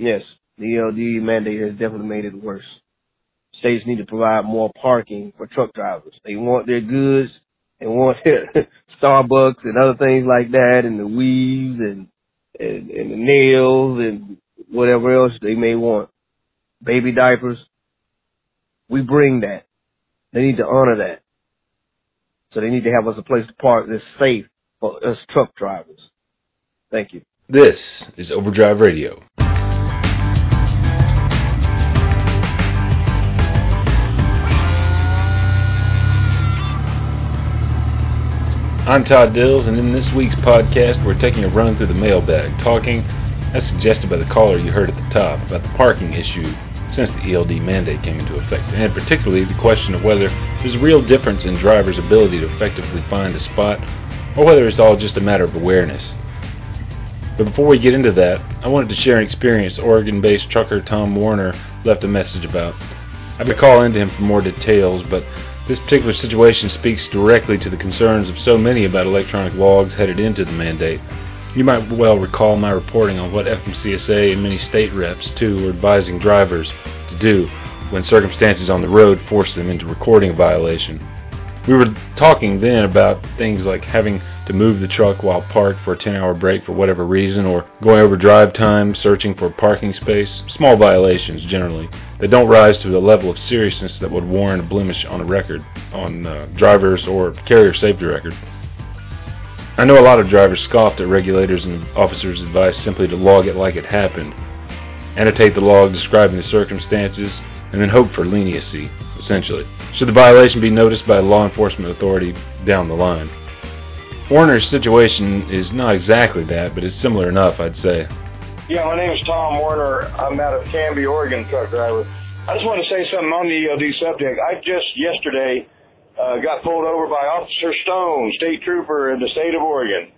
Yes, the ELD mandate has definitely made it worse. States need to provide more parking for truck drivers. They want their goods, they want their Starbucks and other things like that, and the weaves and the nails and whatever else they may want. Baby diapers. We bring that. They need to honor that. So they need to have us a place to park that's safe for us truck drivers. Thank you. This is Overdrive Radio. I'm Todd Dills, and in this week's podcast, we're taking a run through the mailbag, talking, as suggested by the caller you heard at the top, about the parking issue since the ELD mandate came into effect, and particularly the question of whether there's a real difference in drivers' ability to effectively find a spot, or whether it's all just a matter of awareness. But before we get into that, I wanted to share an experience Oregon-based trucker Tom Warner left a message about. I've been calling to him for more details, but this particular situation speaks directly to the concerns of so many about electronic logs headed into the mandate. You might well recall my reporting on what FMCSA and many state reps, too, were advising drivers to do when circumstances on the road forced them into recording a violation. We were talking then about things like having to move the truck while parked for a 10-hour break for whatever reason, or going over drive time, searching for a parking space. Small violations, generally, that don't rise to the level of seriousness that would warrant a blemish on a record, on drivers or carrier safety record. I know a lot of drivers scoffed at regulators' and officers' advice simply to log it like it happened, annotate the log describing the circumstances, and then hope for leniency, essentially, should the violation be noticed by a law enforcement authority down the line. Warner's situation is not exactly that, but it's similar enough, I'd say. Yeah, my name is Tom Warner. I'm out of Canby, Oregon, truck driver. I just want to say something on the ELD subject. I just yesterday got pulled over by Officer Stone, state trooper in the state of Oregon.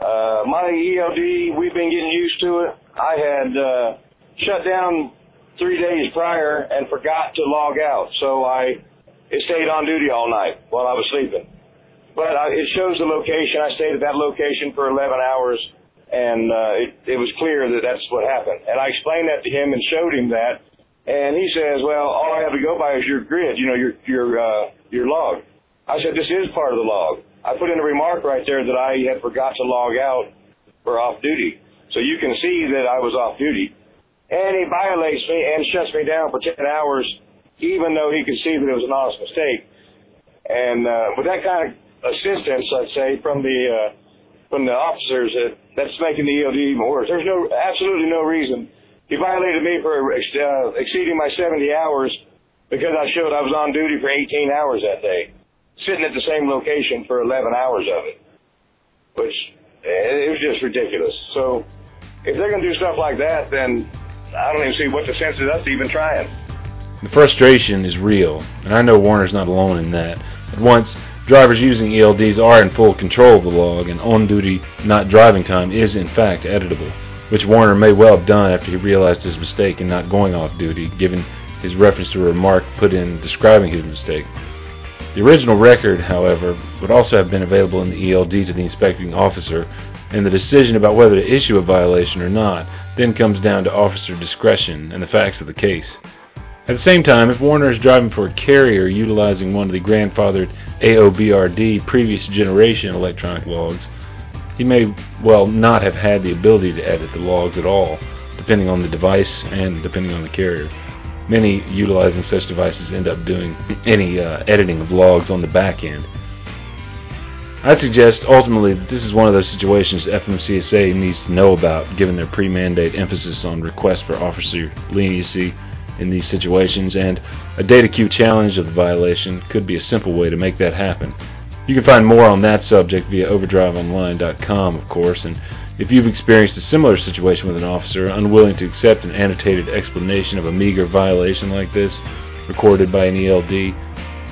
My ELD, we've been getting used to it. I had shut down 3 days prior and forgot to log out, so it stayed on duty all night while I was sleeping. But it shows the location. I stayed at that location for 11 hours, and it was clear that that's what happened. And I explained that to him and showed him that, and he says, "Well, all I have to go by is your grid, you know, your log." I said, "This is part of the log. I put in a remark right there that I had forgot to log out for off duty, so you can see that I was off duty." And he violates me and shuts me down for 10 hours, even though he could see that it was an honest mistake. And with that kind of assistance, I'd say, from the officers, that's making the ELD even worse. There's absolutely no reason. He violated me for exceeding my 70 hours because I showed I was on duty for 18 hours that day, sitting at the same location for 11 hours of it, which it was just ridiculous. So if they're going to do stuff like that, then I don't even see what the sense is us even trying. The frustration is real, and I know Warner's not alone in that. But once drivers using ELDs are in full control of the log, and on-duty, not driving time is in fact editable, which Warner may well have done after he realized his mistake in not going off duty, given his reference to a remark put in describing his mistake. The original record, however, would also have been available in the ELD to the inspecting officer, and the decision about whether to issue a violation or not then comes down to officer discretion and the facts of the case. At the same time, if Warner is driving for a carrier utilizing one of the grandfathered AOBRD previous generation electronic logs, he may well not have had the ability to edit the logs at all, depending on the device and depending on the carrier. Many utilizing such devices end up doing any editing of logs on the back end. I'd suggest, ultimately, that this is one of those situations FMCSA needs to know about, given their pre-mandate emphasis on requests for officer leniency in these situations, and a data queue challenge of the violation could be a simple way to make that happen. You can find more on that subject via overdriveonline.com, of course, and if you've experienced a similar situation with an officer unwilling to accept an annotated explanation of a meager violation like this, recorded by an ELD,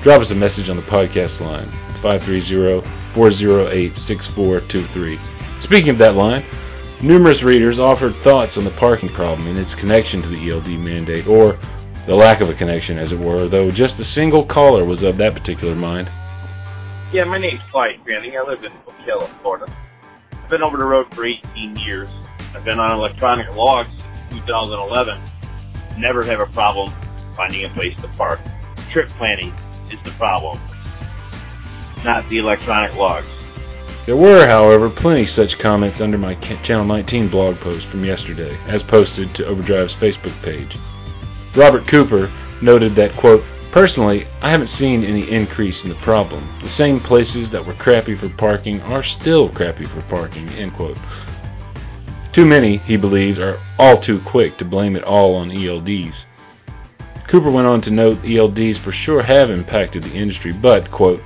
drop us a message on the podcast line, 530-408-6423. Speaking of that line, numerous readers offered thoughts on the parking problem and its connection to the ELD mandate, or the lack of a connection, as it were, though just a single caller was of that particular mind. Yeah, my name's Clyde Branding. I live in Paquilla, Florida. I've been over the road for 18 years. I've been on electronic logs 2011, never have a problem finding a place to park. Trip planning is the problem, not the electronic logs. There were, however, plenty such comments under my Channel 19 blog post from yesterday, as posted to Overdrive's Facebook page. Robert Cooper noted that, quote, "Personally, I haven't seen any increase in the problem. The same places that were crappy for parking are still crappy for parking," end quote. Too many, he believes, are all too quick to blame it all on ELDs. Cooper went on to note ELDs for sure have impacted the industry, but, quote,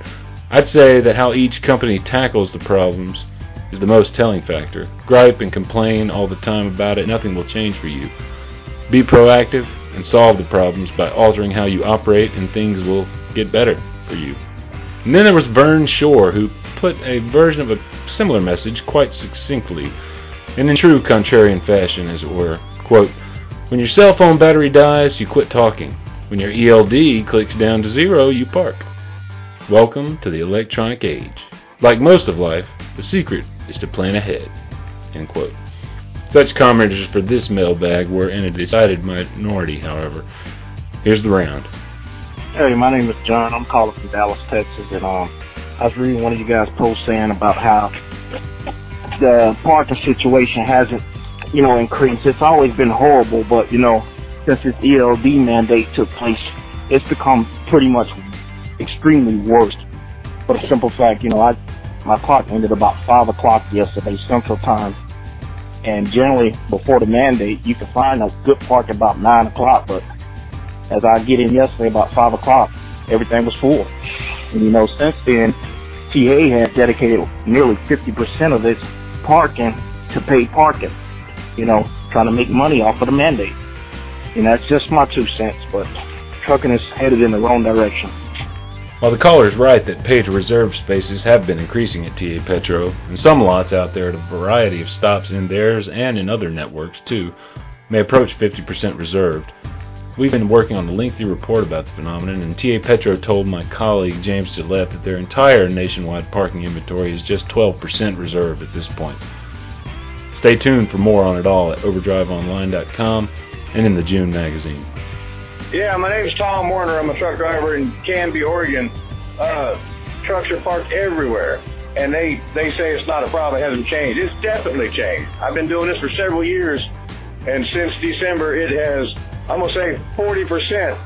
"I'd say that how each company tackles the problems is the most telling factor. Gripe and complain all the time about it, nothing will change for you. Be proactive and solve the problems by altering how you operate, and things will get better for you." And then there was Vern Shore, who put a version of a similar message quite succinctly, and in true contrarian fashion, as it were, quote, "When your cell phone battery dies, you quit talking. When your ELD clicks down to zero, you park. Welcome to the electronic age. Like most of life, the secret is to plan ahead," end quote. Such commenters for this mailbag were in a decided minority, however. Here's the round. Hey, my name is John. I'm calling from Dallas, Texas, and I was reading one of you guys' posts saying about how the parking situation hasn't, you know, increased. It's always been horrible, but, you know, since this ELD mandate took place, it's become pretty much extremely worse. For the simple fact, you know, my clock ended about 5 o'clock yesterday Central Time, and generally before the mandate you can find a good park about 9 o'clock, but as I get in yesterday about 5 o'clock, everything was full. And, you know, since then, TA has dedicated nearly 50% of this parking to paid parking, you know, trying to make money off of the mandate. And that's just my 2 cents, but trucking is headed in the wrong direction. While the caller is right that pay-to-reserve spaces have been increasing at TA Petro, and some lots out there at a variety of stops in theirs and in other networks too, may approach 50% reserved. We've been working on a lengthy report about the phenomenon, and TA Petro told my colleague James Gillette that their entire nationwide parking inventory is just 12% reserved at this point. Stay tuned for more on it all at overdriveonline.com and in the June magazine. Yeah, my name's Tom Warner. I'm a truck driver in Canby, Oregon. Trucks are parked everywhere, and they say it's not a problem. It hasn't changed. It's definitely changed. I've been doing this for several years, and since December, it has, I'm going to say, 40%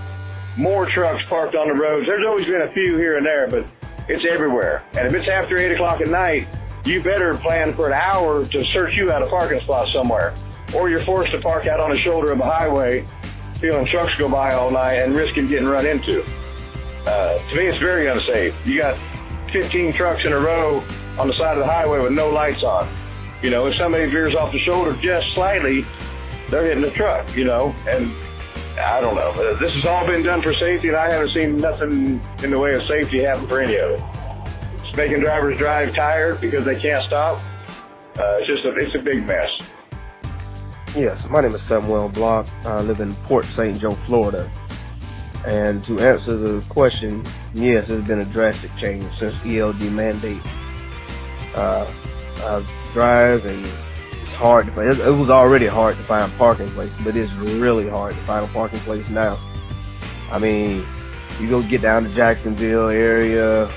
more trucks parked on the roads. There's always been a few here and there, but it's everywhere. And if it's after 8 o'clock at night, you better plan for an hour to search you out a parking spot somewhere, or you're forced to park out on the shoulder of a highway, feeling trucks go by all night and risking getting run into. To me, it's very unsafe. You got 15 trucks in a row on the side of the highway with no lights on. You know, if somebody veers off the shoulder just slightly, they're hitting the truck, you know, and I don't know. This has all been done for safety, and I haven't seen nothing in the way of safety happen for any of it. It's making drivers drive tired because they can't stop. It's a big mess. Yes, my name is Samuel Block. I live in Port St. Joe, Florida. And to answer the question, yes, there's been a drastic change since the ELD mandate. I drive, and it's hard to find. It was already hard to find a parking place, but it's really hard to find a parking place now. I mean, you go get down to Jacksonville area,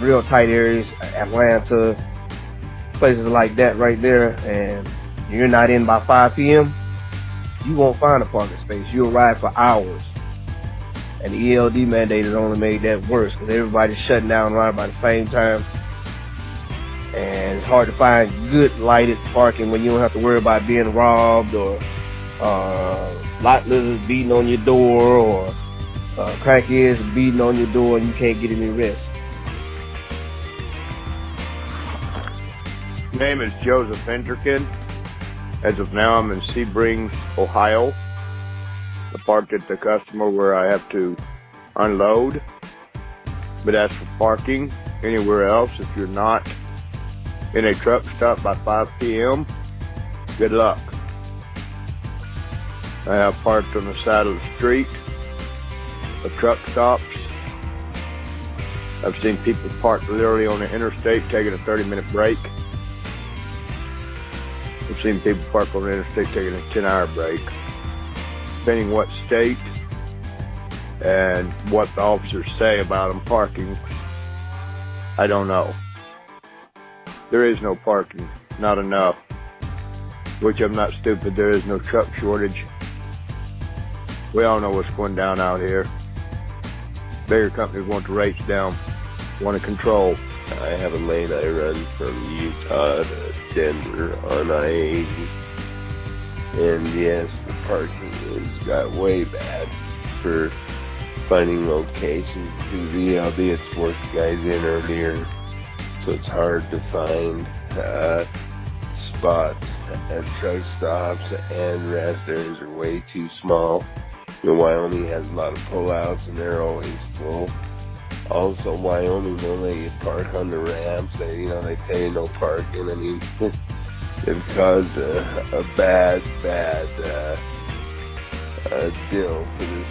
real tight areas, Atlanta, places like that right there, and you're not in by 5 p.m., you won't find a parking space. You'll ride for hours. And the ELD mandate has only made that worse because everybody's shutting down around by the same time. And it's hard to find good lighted parking when you don't have to worry about being robbed or lot lizards beating on your door or crackheads beating on your door and you can't get any rest. My name is Joseph Hendricken. As of now, I'm in Sebring, Ohio. I parked at the customer where I have to unload, but as for parking anywhere else, if you're not in a truck stop by 5 p.m., good luck. I have parked on the side of the street, of truck stops. I've seen people park literally on the interstate taking a 30-minute break. It's I've seen people park on the interstate taking a 10-hour break. Depending what state and what the officers say about them parking, I don't know. There is no parking, not enough, which I'm not stupid. There is no truck shortage. We all know what's going down out here. Bigger companies want the rates down, want to control. I have a lane I run from Utah to Denver on I-80, and yes, the parking has got way bad for finding locations to be, albeit sports guys in earlier, so it's hard to find spots at truck stops, and rest areas are way too small. You know, Wyoming has a lot of pullouts, and they're always full. Also, Wyoming don't let you park on the ramps. They pay no parking. I mean, they've caused a bad deal for this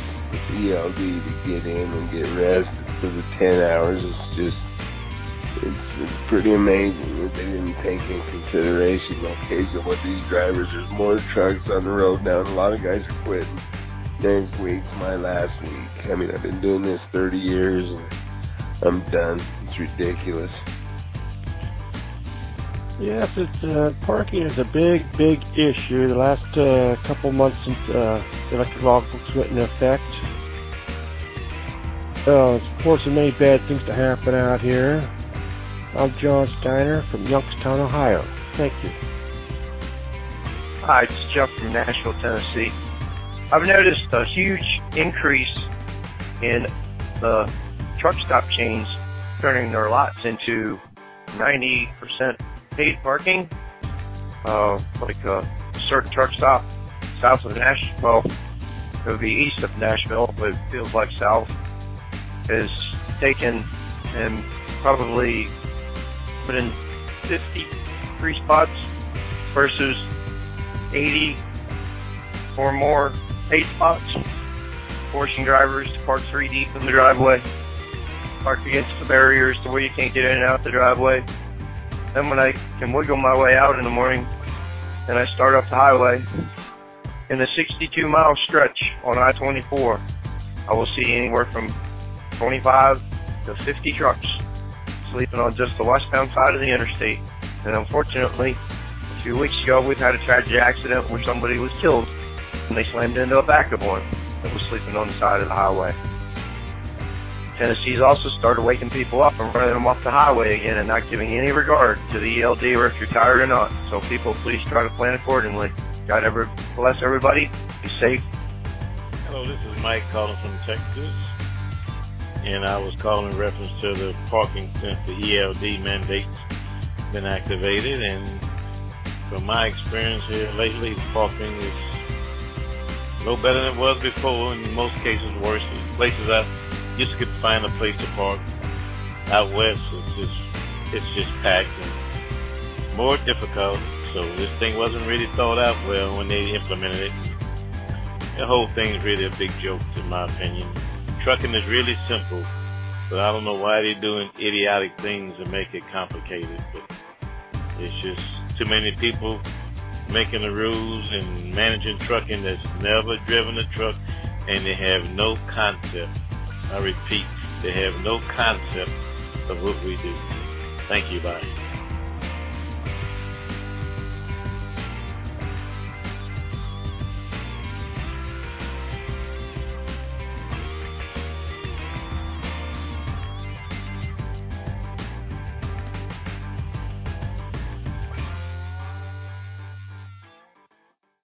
ELD to get in and get rested for the 10 hours. It's pretty amazing that they didn't take into consideration the occasion with these drivers. There's more trucks on the road now, and a lot of guys are quitting. Next week's my last week. I mean, I've been doing this 30 years, and I'm done. It's ridiculous. Yes, it's parking is a big issue. The last couple months since the electric vehicles went into effect. It's forcing many bad things to happen out here. I'm John Steiner from Youngstown, Ohio. Thank you. Hi, it's Jeff from Nashville, Tennessee. I've noticed a huge increase in the truck stop chains turning their lots into 90% paid parking. Like a certain truck stop south of Nashville, well, it would be east of Nashville, but it feels like south, is taken and probably put in 53 spots versus 80 or more paid spots, forcing drivers to park 3 deep in the driveway, park against the barriers to where you can't get in and out the driveway. Then when I can wiggle my way out in the morning and I start up the highway, in a 62-mile stretch on I-24, I will see anywhere from 25 to 50 trucks sleeping on just the westbound side of the interstate. And unfortunately, a few weeks ago, we've had a tragic accident where somebody was killed and they slammed into a backup one that was sleeping on the side of the highway. Tennessee's also started waking people up and running them off the highway again and not giving any regard to the ELD or if you're tired or not. So people, please try to plan accordingly. God bless everybody. Be safe. Hello, this is Mike calling from Texas. And I was calling in reference to the parking since the ELD mandate's been activated. And from my experience here lately, parking is no better than it was before, in most cases worse. In places I used to find a place to park out west, it's just packed and more difficult. So this thing wasn't really thought out well when they implemented it. The whole thing's really a big joke, in my opinion. Trucking is really simple, but I don't know why they're doing idiotic things to make it complicated. But it's just too many people making the rules and managing trucking that's never driven a truck, and they have no concept. I repeat, they have no concept of what we do. Thank you, bye.